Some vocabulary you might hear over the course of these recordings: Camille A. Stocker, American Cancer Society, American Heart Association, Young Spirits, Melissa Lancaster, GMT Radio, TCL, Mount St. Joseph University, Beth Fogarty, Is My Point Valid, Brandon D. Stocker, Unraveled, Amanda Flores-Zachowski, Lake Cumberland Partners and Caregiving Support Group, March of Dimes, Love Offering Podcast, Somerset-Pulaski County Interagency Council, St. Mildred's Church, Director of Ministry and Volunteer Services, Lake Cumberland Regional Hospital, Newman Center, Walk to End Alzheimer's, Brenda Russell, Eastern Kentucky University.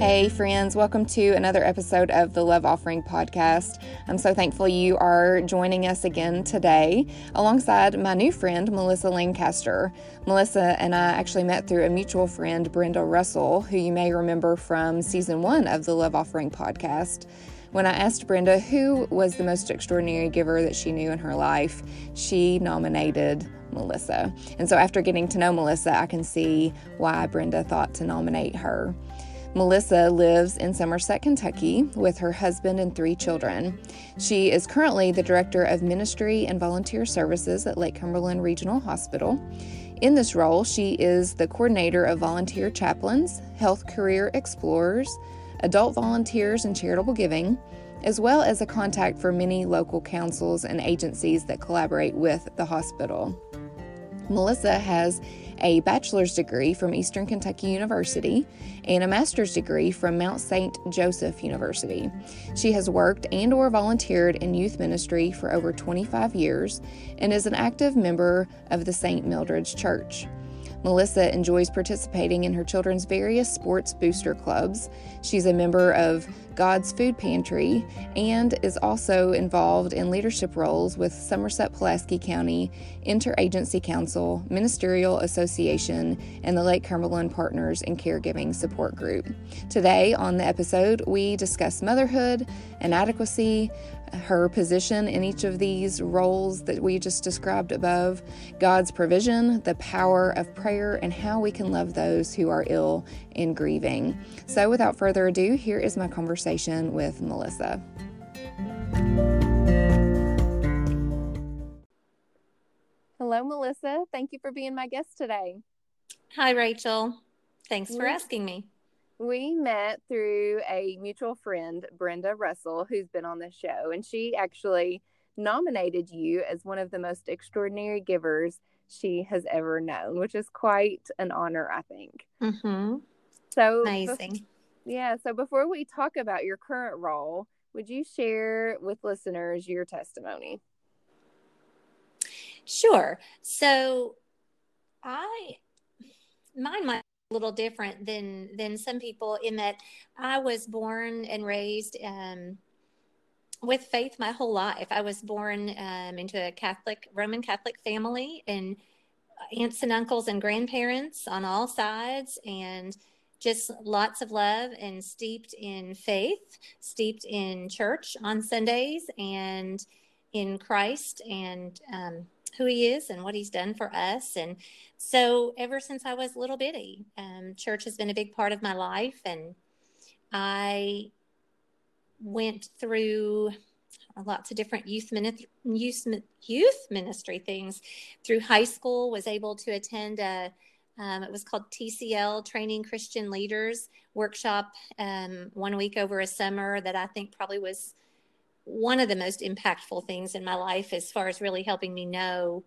Hey friends, welcome to another episode of the Love Offering Podcast. I'm so thankful you are joining us again today alongside my new friend, Melissa Lancaster. Melissa and I actually met through a mutual friend, Brenda Russell, who you may remember from season 1 of the Love Offering Podcast. When I asked Brenda who was the most extraordinary giver that she knew in her life, she nominated Melissa. And so after getting to know Melissa, I can see why Brenda thought to nominate her. Melissa lives in Somerset, Kentucky, with her husband and 3 children. She is currently the Director of Ministry and Volunteer Services at Lake Cumberland Regional Hospital. In this role, she is the coordinator of volunteer chaplains, health career explorers, adult volunteers, and charitable giving, as well as a contact for many local councils and agencies that collaborate with the hospital. Melissa has a bachelor's degree from Eastern Kentucky University and a master's degree from Mount St. Joseph University. She has worked and/or volunteered in youth ministry for over 25 years and is an active member of the St. Mildred's Church. Melissa enjoys participating in her children's various sports booster clubs. She's a member of God's Food Pantry and is also involved in leadership roles with Somerset-Pulaski County Interagency Council, Ministerial Association, and the Lake Cumberland Partners and Caregiving Support Group. Today on the episode, we discuss motherhood, inadequacy, her position in each of these roles that we just described above, God's provision, the power of prayer, and how we can love those who are ill and grieving. So without further ado, here is my conversation with Melissa. Hello, Melissa. Thank you for being my guest today. Hi, Rachel. Thanks for asking me. We met through a mutual friend, Brenda Russell, who's been on the show, and she actually nominated you as one of the most extraordinary givers she has ever known, which is quite an honor, I think. Mm-hmm. So amazing. So before we talk about your current role, would you share with listeners your testimony? Sure. So mine little different than some people in that I was born and raised with faith my whole life. I was born into a Roman Catholic family, and aunts and uncles and grandparents on all sides, and just lots of love, and steeped in faith, steeped in church on Sundays and in Christ and who he is and what he's done for us. And so ever since I was little bitty, church has been a big part of my life. And I went through lots of different youth ministry things through high school, was able to attend it was called TCL, Training Christian Leaders Workshop, 1 week over a summer, that I think probably was one of the most impactful things in my life as far as really helping me know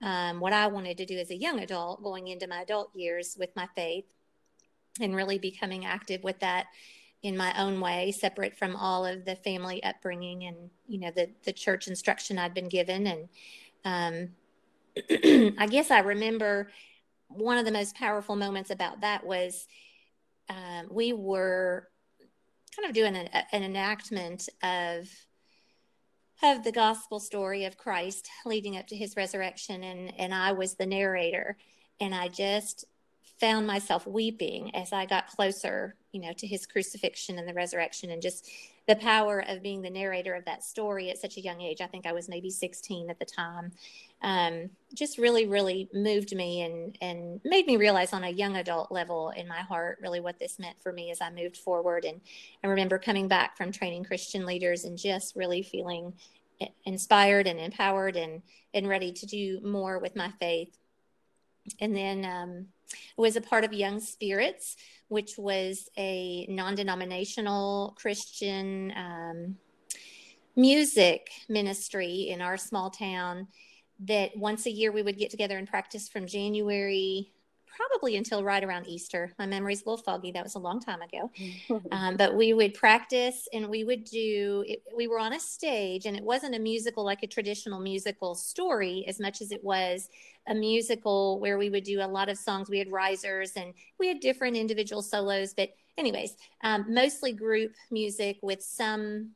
what I wanted to do as a young adult going into my adult years with my faith, and really becoming active with that in my own way, separate from all of the family upbringing and, the church instruction I'd been given. And I guess I remember one of the most powerful moments about that was we were kind of doing an enactment of the gospel story of Christ leading up to his resurrection. And I was the narrator, and I just found myself weeping as I got closer, to his crucifixion and the resurrection, and just the power of being the narrator of that story at such a young age. I think I was maybe 16 at the time. Just really, really moved me and made me realize on a young adult level in my heart, really what this meant for me as I moved forward. And I remember coming back from Training Christian Leaders and just really feeling inspired and empowered and ready to do more with my faith. And then I was a part of Young Spirits, which was a non-denominational Christian music ministry in our small town, that once a year we would get together and practice from January, probably until right around Easter. My memory's a little foggy. That was a long time ago. But we would practice, and we would do it. We were on a stage, and it wasn't a musical, like a traditional musical story, as much as it was a musical where we would do a lot of songs. We had risers and we had different individual solos, but anyways, mostly group music with some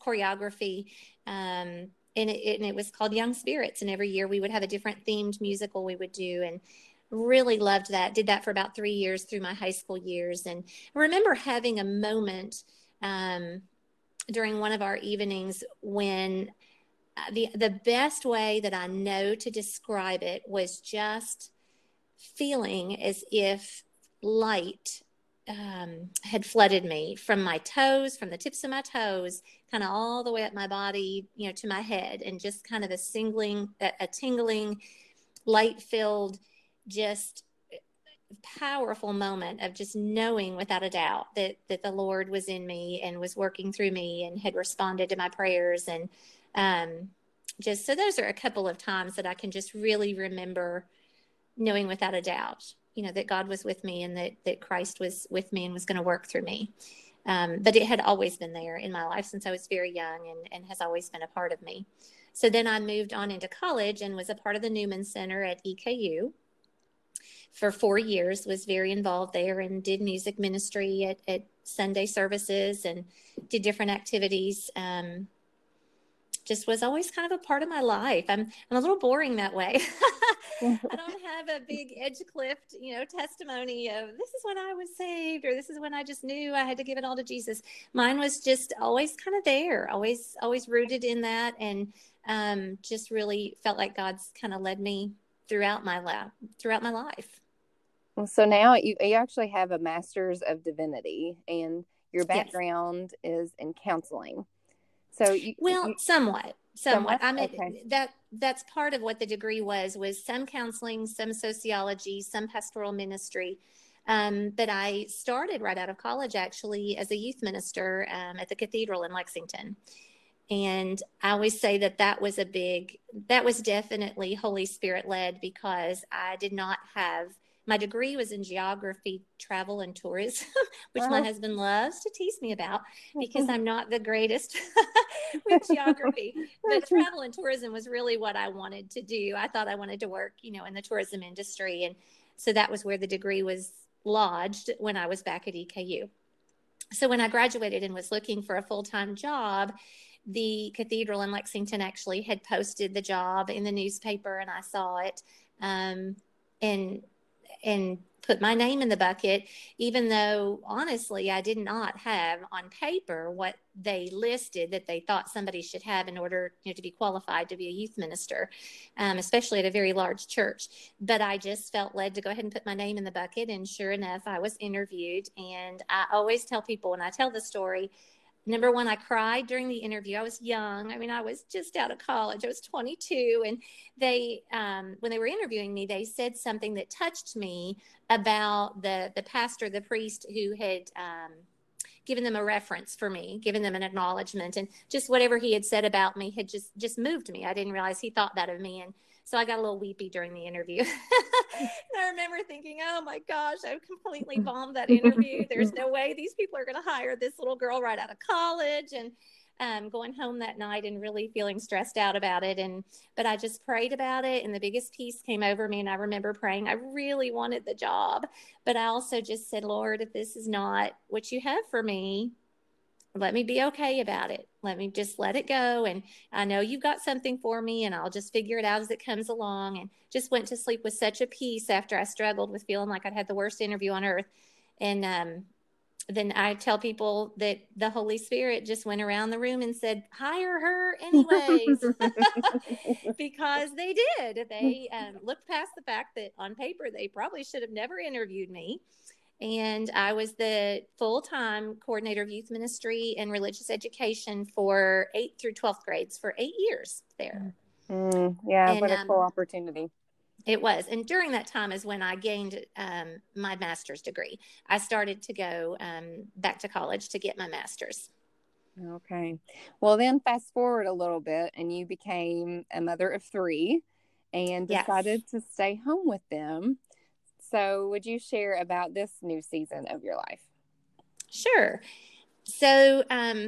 choreography, and it was called Young Spirits. And every year we would have a different themed musical we would do, and really loved that. Did that for about 3 years through my high school years. And I remember having a moment during one of our evenings when the best way that I know to describe it was just feeling as if light had flooded me from my toes, from the tips of my toes, kind of all the way up my body, you know, to my head, and just kind of a tingling, light-filled, just powerful moment of just knowing without a doubt that the Lord was in me and was working through me and had responded to my prayers. And just, so those are a couple of times that I can just really remember knowing without a doubt, you know, that God was with me and that Christ was with me and was going to work through me. But it had always been there in my life since I was very young, and has always been a part of me. So then I moved on into college and was a part of the Newman Center at EKU for 4 years, was very involved there, and did music ministry at Sunday services and did different activities. Just was always kind of a part of my life. I'm a little boring that way. I don't have a big edge-clipped, you know, testimony of this is when I was saved, or this is when I just knew I had to give it all to Jesus. Mine was just always kind of there, always rooted in that, and just really felt like God's kind of led me throughout my life. Well, so now you actually have a Master's of Divinity, and your background is in counseling. So somewhat. I mean, okay. That's part of what the degree was some counseling, some sociology, some pastoral ministry. But I started right out of college, actually, as a youth minister at the cathedral in Lexington. And I always say that was that was definitely Holy Spirit led, because I did not have, my degree was in geography, travel, and tourism, which my husband loves to tease me about because I'm not the greatest with geography. But travel and tourism was really what I wanted to do. I thought I wanted to work, you know, in the tourism industry. And so that was where the degree was lodged when I was back at EKU. So when I graduated and was looking for a full-time job, the cathedral in Lexington actually had posted the job in the newspaper, and I saw it and put my name in the bucket, even though, honestly, I did not have on paper what they listed that they thought somebody should have in order, you know, to be qualified to be a youth minister, especially at a very large church. But I just felt led to go ahead and put my name in the bucket. And sure enough, I was interviewed. And I always tell people when I tell the story, number one, I cried during the interview. I was young. I mean, I was just out of college. I was 22. And they, when they were interviewing me, they said something that touched me about the pastor, the priest who had given them a reference for me, given them an acknowledgement. And just whatever he had said about me had just moved me. I didn't realize he thought that of me. And so I got a little weepy during the interview. And I remember thinking, oh my gosh, I've completely bombed that interview. There's no way these people are going to hire this little girl right out of college. And going home that night and really feeling stressed out about it. But I just prayed about it, and the biggest peace came over me. And I remember praying, I really wanted the job, but I also just said, Lord, if this is not what you have for me, let me be okay about it. Let me just let it go. And I know you've got something for me, and I'll just figure it out as it comes along. And just went to sleep with such a peace after I struggled with feeling like I'd had the worst interview on earth. And then I tell people that the Holy Spirit just went around the room and said, hire her anyways, because they did. They looked past the fact that on paper, they probably should have never interviewed me. And I was the full-time coordinator of youth ministry and religious education for 8th through 12th grades for 8 years there. Yeah, and what a cool opportunity. It was. And during that time is when I gained my master's degree. I started to go back to college to get my master's. Okay. Well, then fast forward a little bit, and you became a mother of three and decided to stay home with them. So would you share about this new season of your life? Sure. So I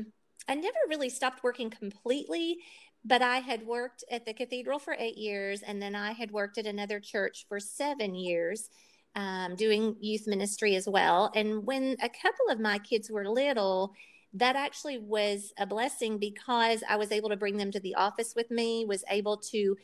never really stopped working completely, but I had worked at the cathedral for 8 years, and then I had worked at another church for 7 years doing youth ministry as well. And when a couple of my kids were little, that actually was a blessing because I was able to bring them to the office with me, was able to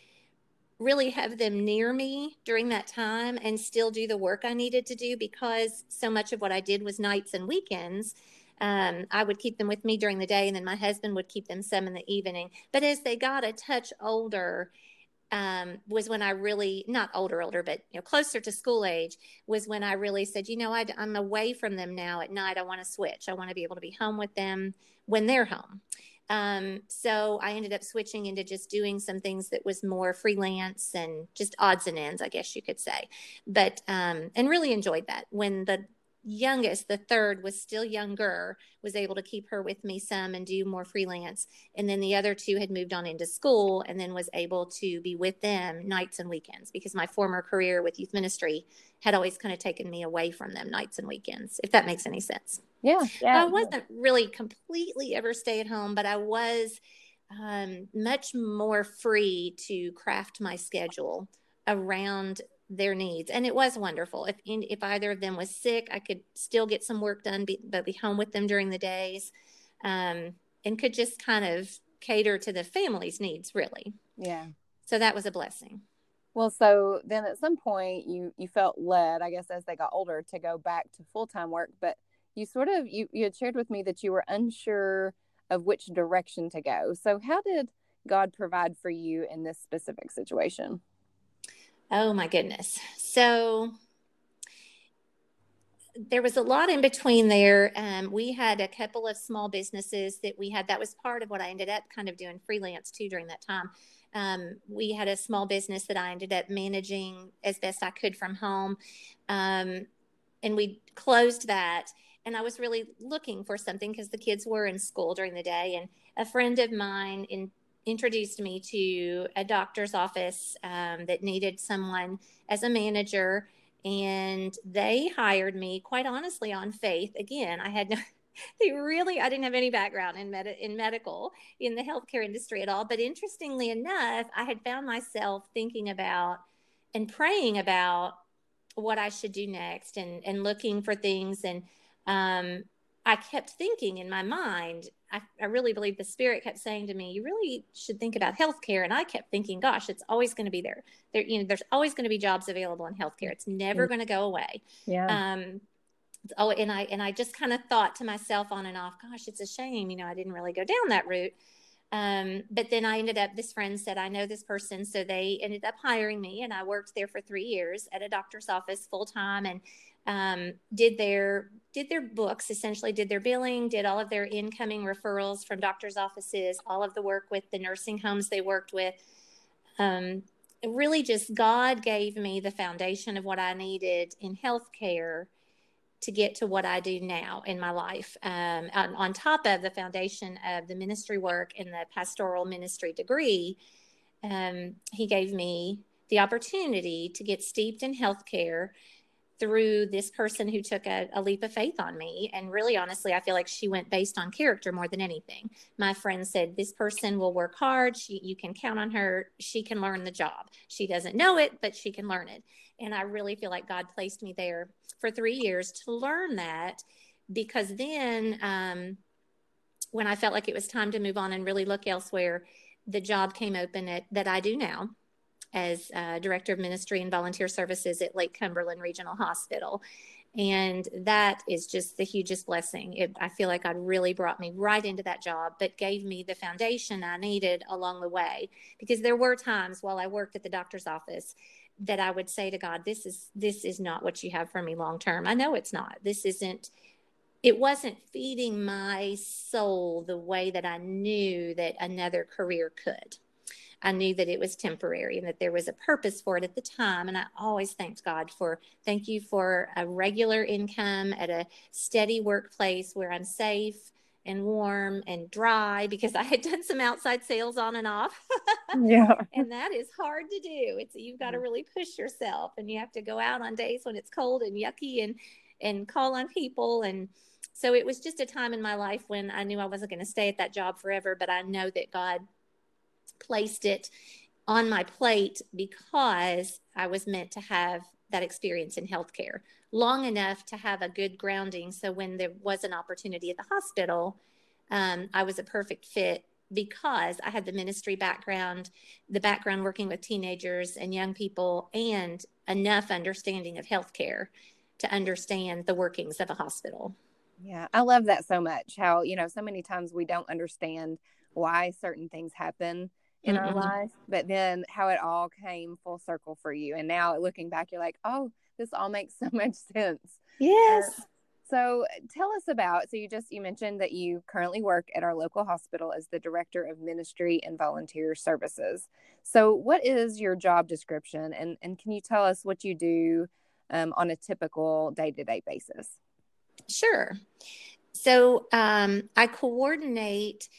really have them near me during that time and still do the work I needed to do, because so much of what I did was nights and weekends. I would keep them with me during the day, and then my husband would keep them some in the evening. But as they got a touch older, was when I really, not older, but, you know, closer to school age, was when I really said, you know, I'm away from them now at night. I want to switch. I want to be able to be home with them when they're home. So I ended up switching into just doing some things that was more freelance and just odds and ends, I guess you could say. But, and really enjoyed that. When the youngest, the third, was still younger, was able to keep her with me some and do more freelance. And then the other two had moved on into school, and then was able to be with them nights and weekends, because my former career with youth ministry had always kind of taken me away from them nights and weekends, if that makes any sense. Yeah. I wasn't really completely ever stay at home, but I was much more free to craft my schedule around their needs. And it was wonderful. If either of them was sick, I could still get some work done, but be home with them during the days, and could just kind of cater to the family's needs, really. Yeah. So that was a blessing. Well, so then at some point you felt led, I guess, as they got older, to go back to full-time work, but you sort of, you had shared with me that you were unsure of which direction to go. So how did God provide for you in this specific situation? Oh, my goodness. So there was a lot in between there. We had a couple of small businesses that we had. That was part of what I ended up kind of doing freelance too during that time. We had a small business that I ended up managing as best I could from home. And we closed that. And I was really looking for something because the kids were in school during the day. And a friend of mine introduced me to a doctor's office that needed someone as a manager, and they hired me, quite honestly, on faith. Again, I didn't have any background in medical, in the healthcare industry at all. But interestingly enough, I had found myself thinking about and praying about what I should do next, and looking for things. And I kept thinking in my mind, I really believe the Spirit kept saying to me, you really should think about healthcare. And I kept thinking, gosh, it's always going to be there. There's always going to be jobs available in healthcare. It's never going to go away. Yeah. And I just kind of thought to myself on and off, gosh, it's a shame, I didn't really go down that route. But then I ended up, this friend said, I know this person. So they ended up hiring me, and I worked there for 3 years at a doctor's office full time, and did their books, essentially did their billing, did all of their incoming referrals from doctor's offices, all of the work with the nursing homes they worked with. Really just God gave me the foundation of what I needed in healthcare to get to what I do now in my life, on top of the foundation of the ministry work and the pastoral ministry degree. He gave me the opportunity to get steeped in healthcare through this person who took a leap of faith on me. And really, honestly, I feel like she went based on character more than anything. My friend said, this person will work hard. You can count on her. She can learn the job. She doesn't know it, but she can learn it. And I really feel like God placed me there for 3 years to learn that, because then when I felt like it was time to move on and really look elsewhere, the job came open that I do now, as Director of Ministry and Volunteer Services at Lake Cumberland Regional Hospital. And that is just the hugest blessing. I feel like God really brought me right into that job, but gave me the foundation I needed along the way. Because there were times while I worked at the doctor's office that I would say to God, this is not what you have for me long term. I know it's not. It wasn't feeding my soul the way that I knew that another career could. I knew that it was temporary and that there was a purpose for it at the time. And I always thanked God thank you for a regular income at a steady workplace where I'm safe and warm and dry, because I had done some outside sales on and off. Yeah. And that is hard to do. You've got to really push yourself, and you have to go out on days when it's cold and yucky and call on people. And so it was just a time in my life when I knew I wasn't going to stay at that job forever, but I know that God placed it on my plate because I was meant to have that experience in healthcare long enough to have a good grounding. So when there was an opportunity at the hospital, I was a perfect fit because I had the ministry background, the background working with teenagers and young people, and enough understanding of healthcare to understand the workings of a hospital. Yeah, I love that so much, how, you know, so many times we don't understand why certain things happen in mm-hmm. our life, but then how it all came full circle for you. And now looking back, you're like, oh, this all makes so much sense. Yes. So tell us about, you mentioned that you currently work at our local hospital as the Director of Ministry and Volunteer Services. So what is your job description, and can you tell us what you do on a typical day-to-day basis? Sure. So I coordinate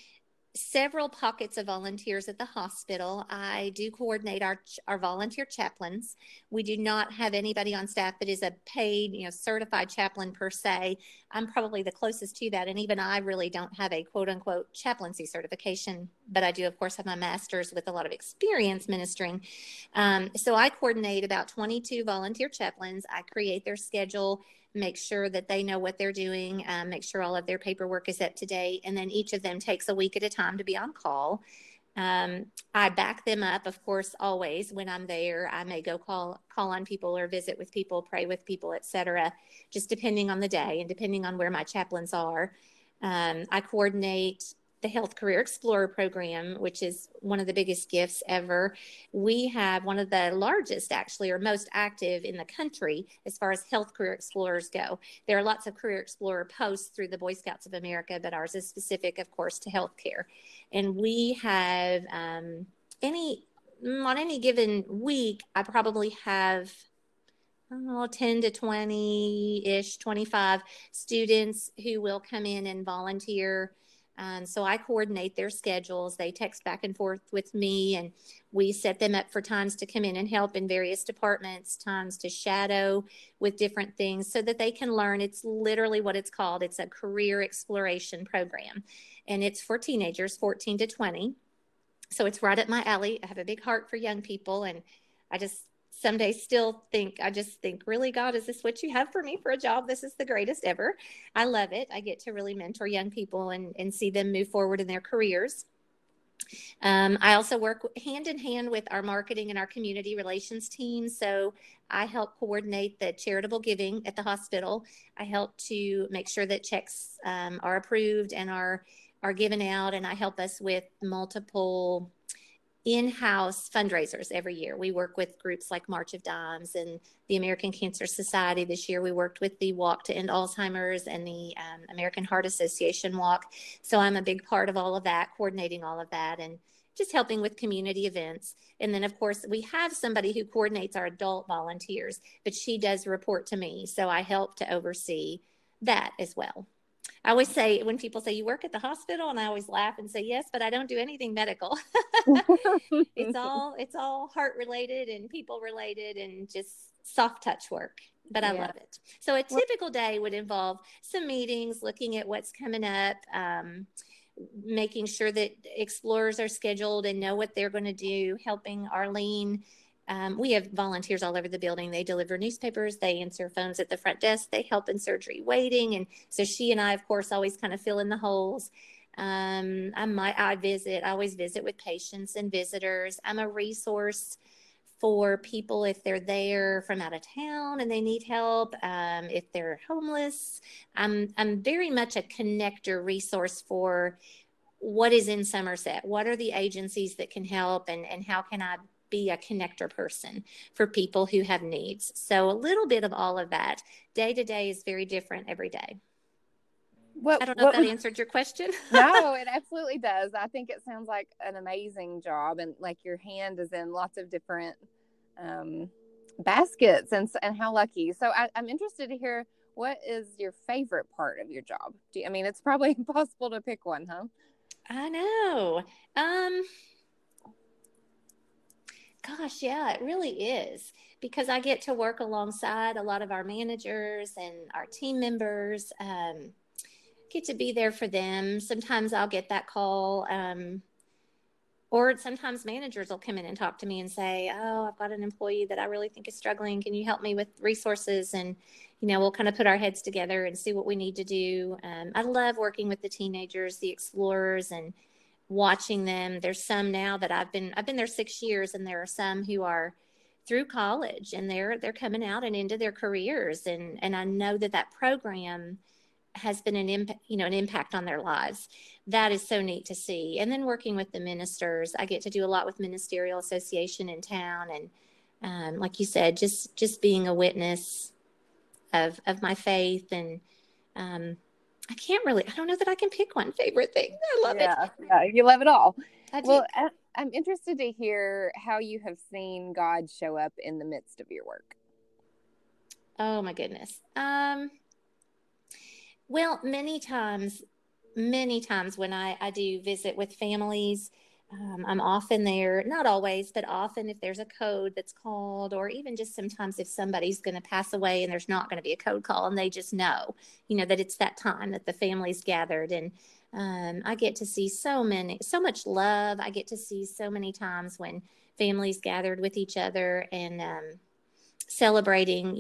several pockets of volunteers at the hospital. I do coordinate our volunteer chaplains. We do not have anybody on staff that is a paid, certified chaplain per se. I'm probably the closest to that. And even I really don't have a quote unquote chaplaincy certification, but I do, of course, have my master's with a lot of experience ministering. So I coordinate about 22 volunteer chaplains. I create their schedule, make sure that they know what they're doing, make sure all of their paperwork is up to date. And then each of them takes a week at a time to be on call. I back them up, of course, always when I'm there. I may go call on people or visit with people, pray with people, etc., just depending on the day and depending on where my chaplains are. I coordinate the Health Career Explorer program, which is one of the biggest gifts ever. We have one of the largest, actually, or most active in the country as far as Health Career Explorers go. There are lots of Career Explorer posts through the Boy Scouts of America, but ours is specific, of course, to healthcare. And we have on any given week, I probably have 10 to 20-ish, 25 students who will come in and volunteer. So I coordinate their schedules. They text back and forth with me, and we set them up for times to come in and help in various departments, times to shadow with different things so that they can learn. It's literally what it's called. It's a career exploration program, and it's for teenagers, 14 to 20. So it's right up my alley. I have a big heart for young people, and I just someday still think, really, God, is this what you have for me for a job? This is the greatest ever. I love it. I get to really mentor young people and see them move forward in their careers. I also work hand in hand with our marketing and our community relations team. So I help coordinate the charitable giving at the hospital. I help to make sure that checks are approved and are given out. And I help us with multiple in-house fundraisers every year. We work with groups like March of Dimes and the American Cancer Society. This year we worked with the Walk to End Alzheimer's and the American Heart Association Walk. So I'm a big part of all of that, coordinating all of that and just helping with community events. And then, of course, we have somebody who coordinates our adult volunteers, but she does report to me. So I help to oversee that as well. I always say, when people say you work at the hospital, and I always laugh and say, yes, but I don't do anything medical. It's all heart related and people related and just soft touch work, but I love it. So a typical day would involve some meetings, looking at what's coming up, making sure that explorers are scheduled and know what they're going to do, helping Arlene. We have volunteers all over the building. They deliver newspapers. They answer phones at the front desk. They help in surgery waiting. And so she and I, of course, always kind of fill in the holes. I always visit with patients and visitors. I'm a resource for people if they're there from out of town and they need help, if they're homeless. I'm very much a connector resource for what is in Somerset. What are the agencies that can help, and how can I be a connector person for people who have needs. So a little bit of all of that. Day to day is very different every day. I don't know if that answered your question. No, it absolutely does. I think it sounds like an amazing job, and like your hand is in lots of different baskets, and how lucky. So I'm interested to hear, what is your favorite part of your job? It's probably impossible to pick one, huh? I know. Gosh, yeah, it really is, because I get to work alongside a lot of our managers and our team members, get to be there for them. Sometimes I'll get that call Or sometimes managers will come in and talk to me and say, oh, I've got an employee that I really think is struggling. Can you help me with resources? And, you know, we'll kind of put our heads together and see what we need to do. I love working with the teenagers, the explorers, and watching them. There's some now that I've been there 6 years, and there are some who are through college, and they're coming out and into their careers. And I know that program has been an impact on their lives. That is so neat to see. And then working with the ministers, I get to do a lot with Ministerial Association in town. And like you said, just being a witness of my faith. And I don't know that I can pick one favorite thing. I love it. Yeah, you love it all. Well, I'm interested to hear how you have seen God show up in the midst of your work. Oh my goodness. Well, many times when I do visit with families, I'm often there, not always, but often if there's a code that's called, or even just sometimes if somebody's going to pass away and there's not going to be a code call, and they just know, that it's that time that the family's gathered. And I get to see so much love. I get to see so many times when families gathered with each other and celebrating,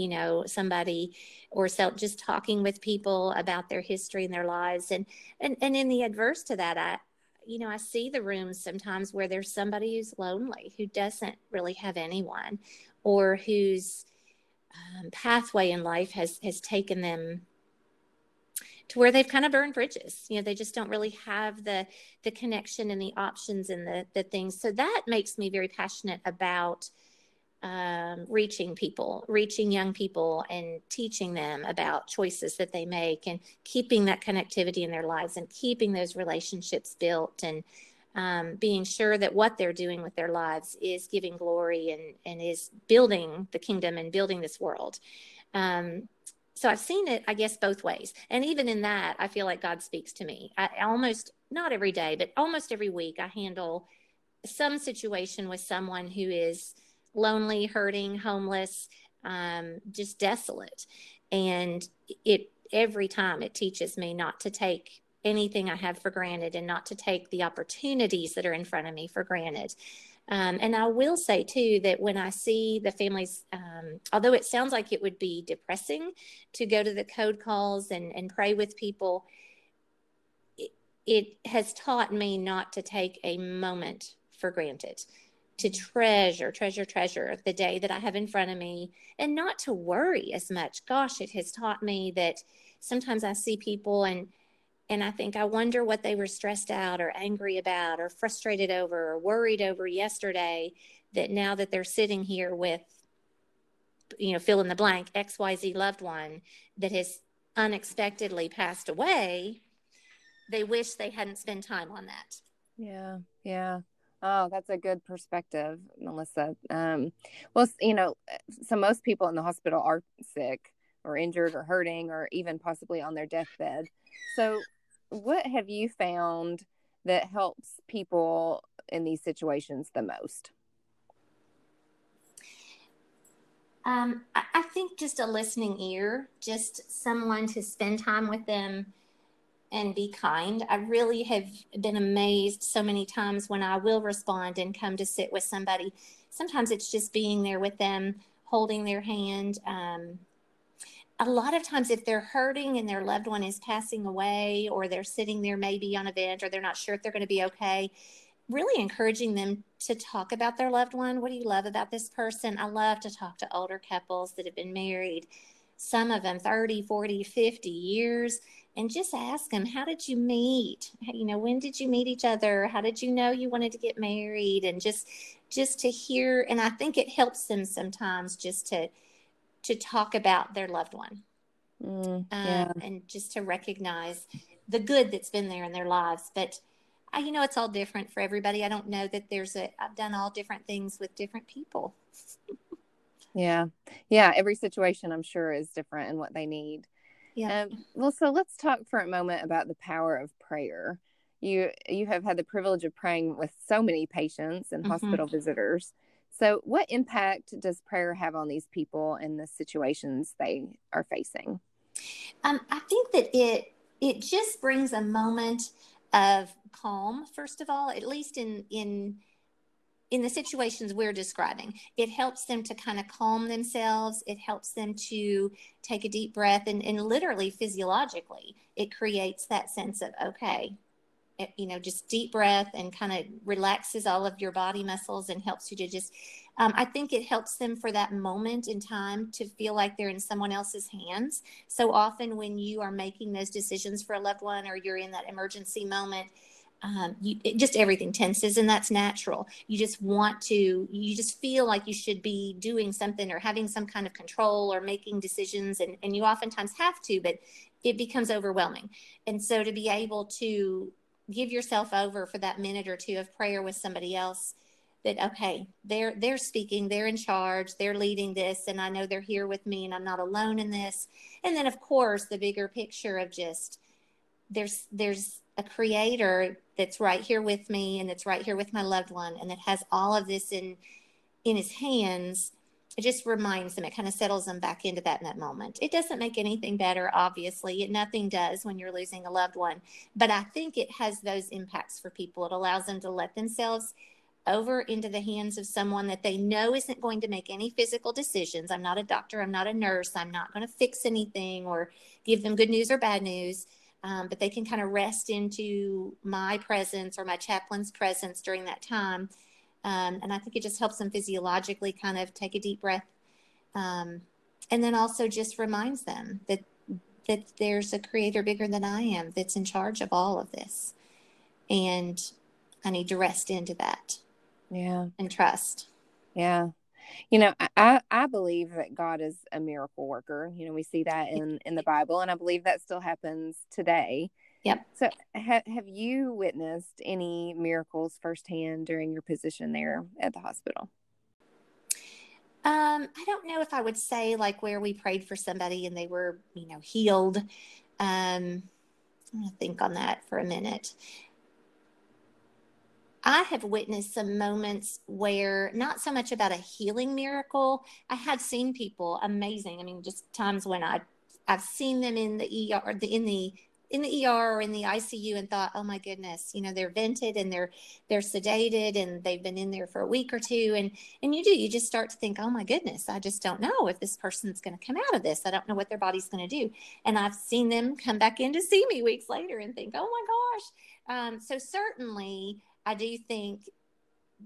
somebody, or just talking with people about their history and their lives. And in the adverse to that, I see the rooms sometimes where there's somebody who's lonely, who doesn't really have anyone, or whose pathway in life has taken them to where they've kind of burned bridges. They just don't really have the connection and the options and the things. So that makes me very passionate about reaching young people, and teaching them about choices that they make, and keeping that connectivity in their lives, and keeping those relationships built, and being sure that what they're doing with their lives is giving glory and is building the kingdom and building this world. So I've seen it, I guess, both ways. And even in that, I feel like God speaks to me. I almost, not every day, but almost every week, I handle some situation with someone who is lonely, hurting, homeless, just desolate. And every time it teaches me not to take anything I have for granted, and not to take the opportunities that are in front of me for granted. And I will say too, that when I see the families, although it sounds like it would be depressing to go to the code calls and pray with people, it has taught me not to take a moment for granted, to treasure the day that I have in front of me, and not to worry as much. Gosh, it has taught me that sometimes I see people and I think, I wonder what they were stressed out or angry about or frustrated over or worried over yesterday, that now that they're sitting here with, fill in the blank, XYZ loved one that has unexpectedly passed away, they wish they hadn't spent time on that. Yeah. Oh, that's a good perspective, Melissa. Well, so most people in the hospital are sick or injured or hurting or even possibly on their deathbed. So what have you found that helps people in these situations the most? I think just a listening ear, just someone to spend time with them and be kind. I really have been amazed so many times when I will respond and come to sit with somebody. Sometimes it's just being there with them, holding their hand. A lot of times if they're hurting and their loved one is passing away, or they're sitting there maybe on a vent, or they're not sure if they're going to be okay, really encouraging them to talk about their loved one. What do you love about this person? I love to talk to older couples that have been married, some of them 30, 40, 50 years, and just ask them, how did you meet? When did you meet each other? How did you know you wanted to get married? And just to hear, and I think it helps them sometimes just to talk about their loved one, and just to recognize the good that's been there in their lives. But it's all different for everybody. I don't know that I've done all different things with different people. Yeah. Every situation, I'm sure, is different in what they need. Yeah. Well, so let's talk for a moment about the power of prayer. You have had the privilege of praying with so many patients and hospital visitors. So what impact does prayer have on these people and the situations they are facing? I think that it just brings a moment of calm, first of all, at least in the situations we're describing. It helps them to kind of calm themselves. It helps them to take a deep breath, and literally physiologically, it creates that sense of, okay, it, you know, just deep breath, and kind of relaxes all of your body muscles and helps you to just, I think it helps them for that moment in time to feel like they're in someone else's hands. So often when you are making those decisions for a loved one, or you're in that emergency moment, just everything tenses, and that's natural. You just feel like you should be doing something or having some kind of control or making decisions. And you oftentimes have to, but it becomes overwhelming. And so to be able to give yourself over for that minute or two of prayer with somebody else, that, okay, they're speaking, they're in charge, they're leading this, and I know they're here with me, and I'm not alone in this. And then, of course, the bigger picture of just, there's a creator that's right here with me, and that's right here with my loved one, and that has all of this in his hands. It just reminds them, it kind of settles them back into that in that moment. It doesn't make anything better, obviously. Nothing does when you're losing a loved one. But I think it has those impacts for people. It allows them to let themselves over into the hands of someone that they know isn't going to make any physical decisions. I'm not a doctor. I'm not a nurse. I'm not going to fix anything or give them good news or bad news. But they can kind of rest into my presence or my chaplain's presence during that time. And I think it just helps them physiologically kind of take a deep breath. And then also just reminds them that there's a creator bigger than I am that's in charge of all of this. And I need to rest into that. Yeah. And trust. Yeah. You know, I believe that God is a miracle worker. You know, we see that in the Bible, and I believe that still happens today. Yep. So have you witnessed any miracles firsthand during your position there at the hospital? I don't know if I would say like where we prayed for somebody and they were, you know, healed. I'm going to think on that for a minute. I have witnessed some moments where not so much about a healing miracle. I have seen people amazing. I mean, just times when I've seen them in the ER, in the ER or in the ICU, and thought, oh my goodness, you know, they're vented and they're sedated and they've been in there for a week or two. And you just start to think, oh my goodness, I just don't know if this person's going to come out of this. I don't know what their body's going to do. And I've seen them come back in to see me weeks later and think, oh my gosh. So certainly I do think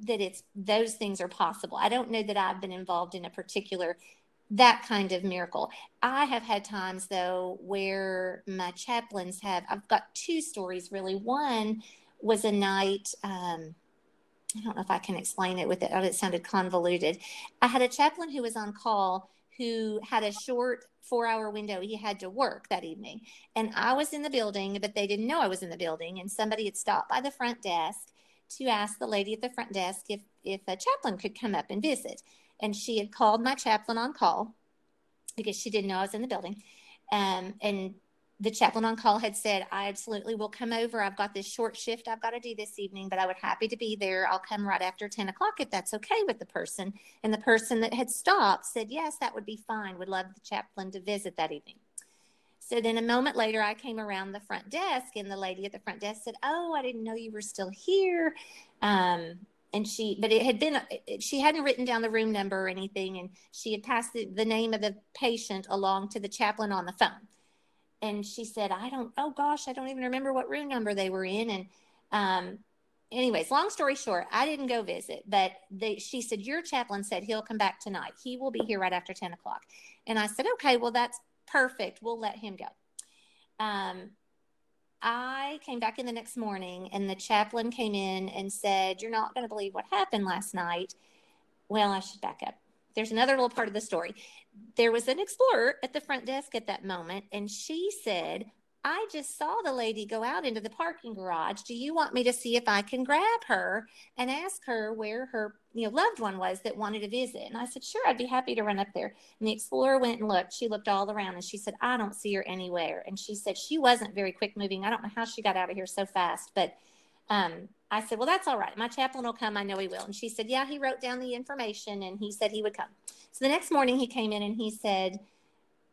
that those things are possible. I don't know that I've been involved in a particular that kind of miracle. I have had times, though, where my chaplains have, I've got two stories, really. One was a night, I don't know if I can explain it without it sounded convoluted. I had a chaplain who was on call who had a short 4-hour window he had to work that evening. And I was in the building, but they didn't know I was in the building. And somebody had stopped by the front desk to ask the lady at the front desk if a chaplain could come up and visit. And she had called my chaplain on call because she didn't know I was in the building. And the chaplain on call had said, I absolutely will come over. I've got this short shift I've got to do this evening, but I would happy to be there. I'll come right after 10 o'clock if that's okay with the person. And the person that had stopped said, yes, that would be fine. Would love the chaplain to visit that evening. So then a moment later, I came around the front desk, and the lady at the front desk said, oh, I didn't know you were still here. But she hadn't written down the room number or anything. And she had passed the name of the patient along to the chaplain on the phone. And she said, I don't even remember what room number they were in. And anyways, long story short, I didn't go visit, but she said, your chaplain said he'll come back tonight. He will be here right after 10 o'clock. And I said, okay, well, that's perfect. We'll let him go. I came back in the next morning, and the chaplain came in and said, you're not going to believe what happened last night. Well, I should back up. There's another little part of the story. There was an explorer at the front desk at that moment, and she said, I just saw the lady go out into the parking garage. Do you want me to see if I can grab her and ask her where her loved one was that wanted to visit? And I said, sure, I'd be happy to run up there. And the explorer went and looked. She looked all around, and she said, I don't see her anywhere. And she said, she wasn't very quick moving. I don't know how she got out of here so fast. But I said, well, that's all right. My chaplain will come. I know he will. And she said, yeah, he wrote down the information, and he said he would come. So the next morning he came in, and he said,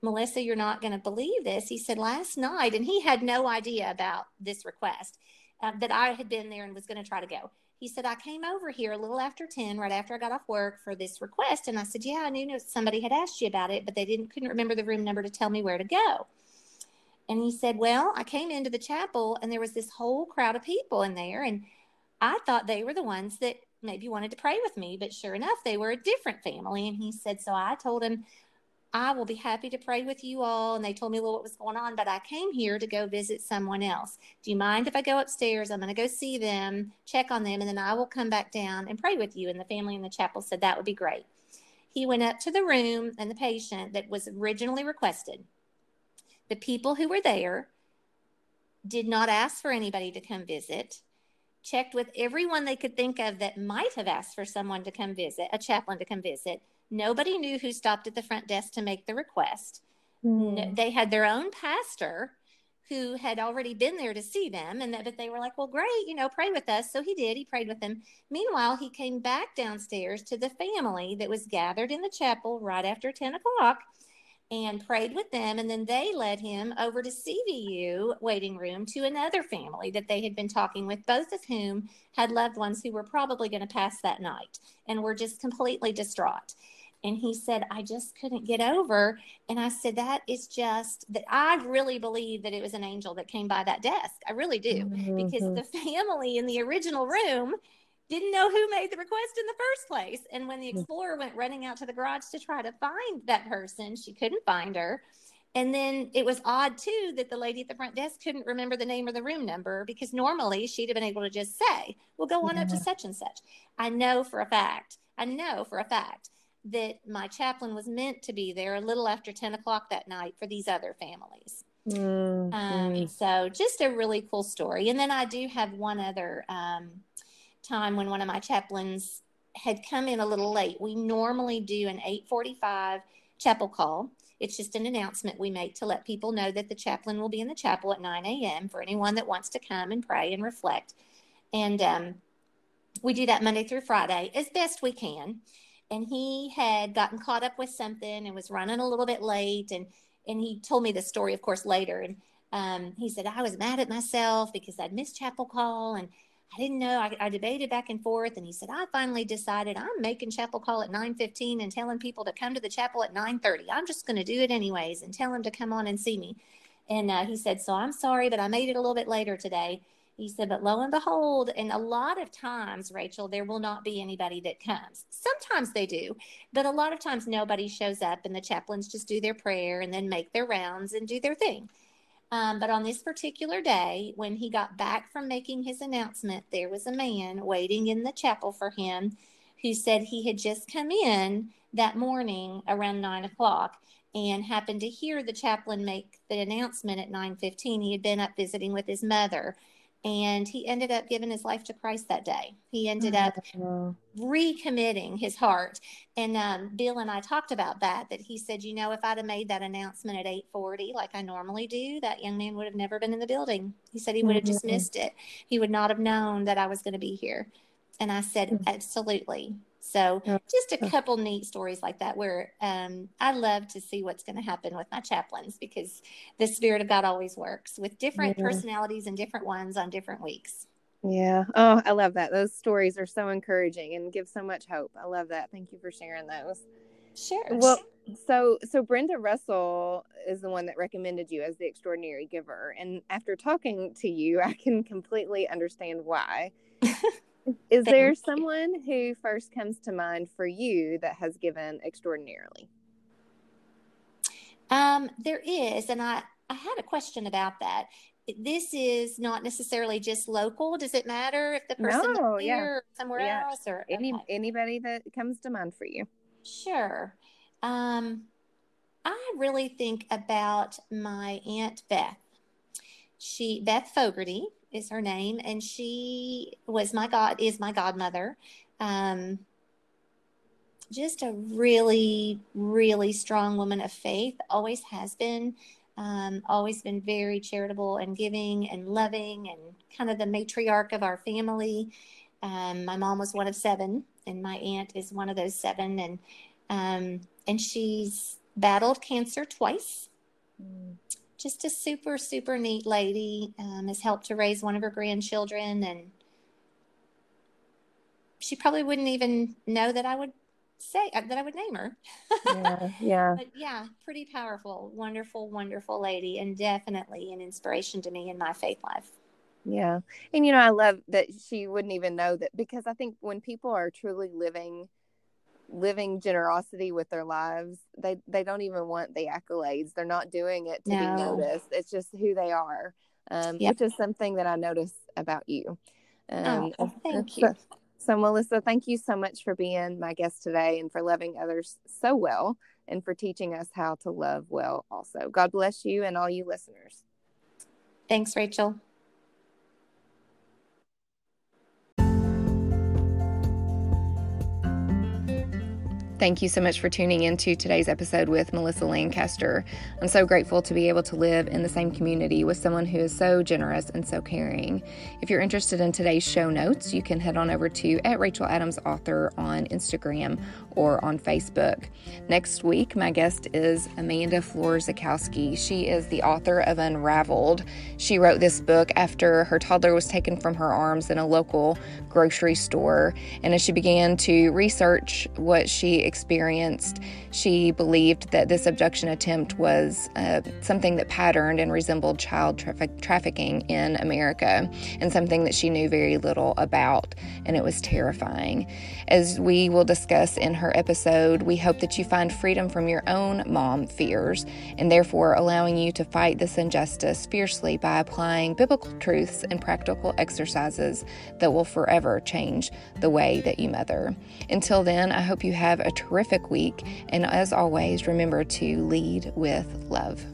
Melissa, you're not going to believe this. He said, last night, and he had no idea about this request. that I had been there and was going to try to go. He said, I came over here a little after 10, right after I got off work for this request. And I said, yeah, I knew somebody had asked you about it, but they couldn't remember the room number to tell me where to go. And he said, well, I came into the chapel and there was this whole crowd of people in there. And I thought they were the ones that maybe wanted to pray with me, but sure enough, they were a different family. And he said, so I told him, I will be happy to pray with you all. And they told me a little what was going on, but I came here to go visit someone else. Do you mind if I go upstairs? I'm going to go see them, check on them, and then I will come back down and pray with you. And the family in the chapel said that would be great. He went up to the room and the patient that was originally requested. The people who were there did not ask for anybody to come visit, checked with everyone they could think of that might have asked for someone to come visit, a chaplain to come visit. Nobody knew who stopped at the front desk to make the request. No, they had their own pastor who had already been there to see them. But they were like, well, great, pray with us. So he did. He prayed with them. Meanwhile, he came back downstairs to the family that was gathered in the chapel right after 10 o'clock and prayed with them. And then they led him over to CVU waiting room to another family that they had been talking with, both of whom had loved ones who were probably going to pass that night and were just completely distraught. And he said, I just couldn't get over. And I said, I really believe that it was an angel that came by that desk. I really do. Mm-hmm. Because the family in the original room didn't know who made the request in the first place. And when the explorer went running out to the garage to try to find that person, she couldn't find her. And then it was odd, too, that the lady at the front desk couldn't remember the name or the room number, because normally she'd have been able to just say, well, go on up to such and such. I know for a fact that my chaplain was meant to be there a little after 10 o'clock that night for these other families. Mm-hmm. So just a really cool story. And then I do have one other time when one of my chaplains had come in a little late. We normally do an 8:45 chapel call. It's just an announcement we make to let people know that the chaplain will be in the chapel at 9 a.m. for anyone that wants to come and pray and reflect. And we do that Monday through Friday as best we can. And he had gotten caught up with something and was running a little bit late. And he told me the story, of course, later. And he said, I was mad at myself because I'd missed chapel call. And I didn't know. I debated back and forth. And he said, I finally decided I'm making chapel call at 9:15 and telling people to come to the chapel at 9:30. I'm just going to do it anyways and tell them to come on and see me. And he said, so I'm sorry, but I made it a little bit later today. He said, but lo and behold, and a lot of times, Rachel, there will not be anybody that comes. Sometimes they do, but a lot of times nobody shows up and the chaplains just do their prayer and then make their rounds and do their thing. But on this particular day, when he got back from making his announcement, there was a man waiting in the chapel for him who said he had just come in that morning around 9 o'clock and happened to hear the chaplain make the announcement at 9:15. He had been up visiting with his mother. And he ended up giving his life to Christ that day. He ended up recommitting his heart. And Bill and I talked about that he said, if I'd have made that announcement at 8:40, like I normally do, that young man would have never been in the building. He said he would have just missed it. He would not have known that I was going to be here. And I said, absolutely. So just a couple neat stories like that where I love to see what's going to happen with my chaplains, because the Spirit of God always works with different personalities and different ones on different weeks. Yeah. Oh, I love that. Those stories are so encouraging and give so much hope. I love that. Thank you for sharing those. Sure. Well, so Brenda Russell is the one that recommended you as the extraordinary giver. And after talking to you, I can completely understand why. Is there someone who first comes to mind for you that has given extraordinarily? There is, and I had a question about that. This is not necessarily just local. Does it matter if the person is here or somewhere else? Or anybody that comes to mind for you? Sure. I really think about my Aunt Beth. Beth Fogarty is her name, and she was is my godmother. Just a really, really strong woman of faith, always has been, always been very charitable and giving and loving and kind of the matriarch of our family. My mom was one of seven, and my aunt is one of those seven, and she's battled cancer twice. just a super, super neat lady, has helped to raise one of her grandchildren, and she probably wouldn't even know that I would say that I would name her. Yeah. But yeah, pretty powerful, wonderful, wonderful lady, and definitely an inspiration to me in my faith life. Yeah. And, you know, I love that she wouldn't even know that, because I think when people are truly living generosity with their lives, they don't even want the accolades. They're not doing it to be noticed. It's just who they are, which is something that I notice about you. Thank you. So Melissa, thank you so much for being my guest today and for loving others so well and for teaching us how to love well also. God bless you and all you listeners. Thanks, Rachel. Thank you so much for tuning into today's episode with Melissa Lancaster. I'm so grateful to be able to live in the same community with someone who is so generous and so caring. If you're interested in today's show notes, you can head on over to @RachelAdamsAuthor on Instagram or on Facebook. Next week, my guest is Amanda Flores-Zachowski. She is the author of Unraveled. She wrote this book after her toddler was taken from her arms in a local grocery store. And as she began to research what she experienced, she believed that this abduction attempt was something that patterned and resembled child trafficking in America, and something that she knew very little about, and it was terrifying. As we will discuss in her episode, we hope that you find freedom from your own mom fears, and therefore allowing you to fight this injustice fiercely by applying biblical truths and practical exercises that will forever change the way that you mother. Until then, I hope you have a terrific week, and as always, remember to lead with love.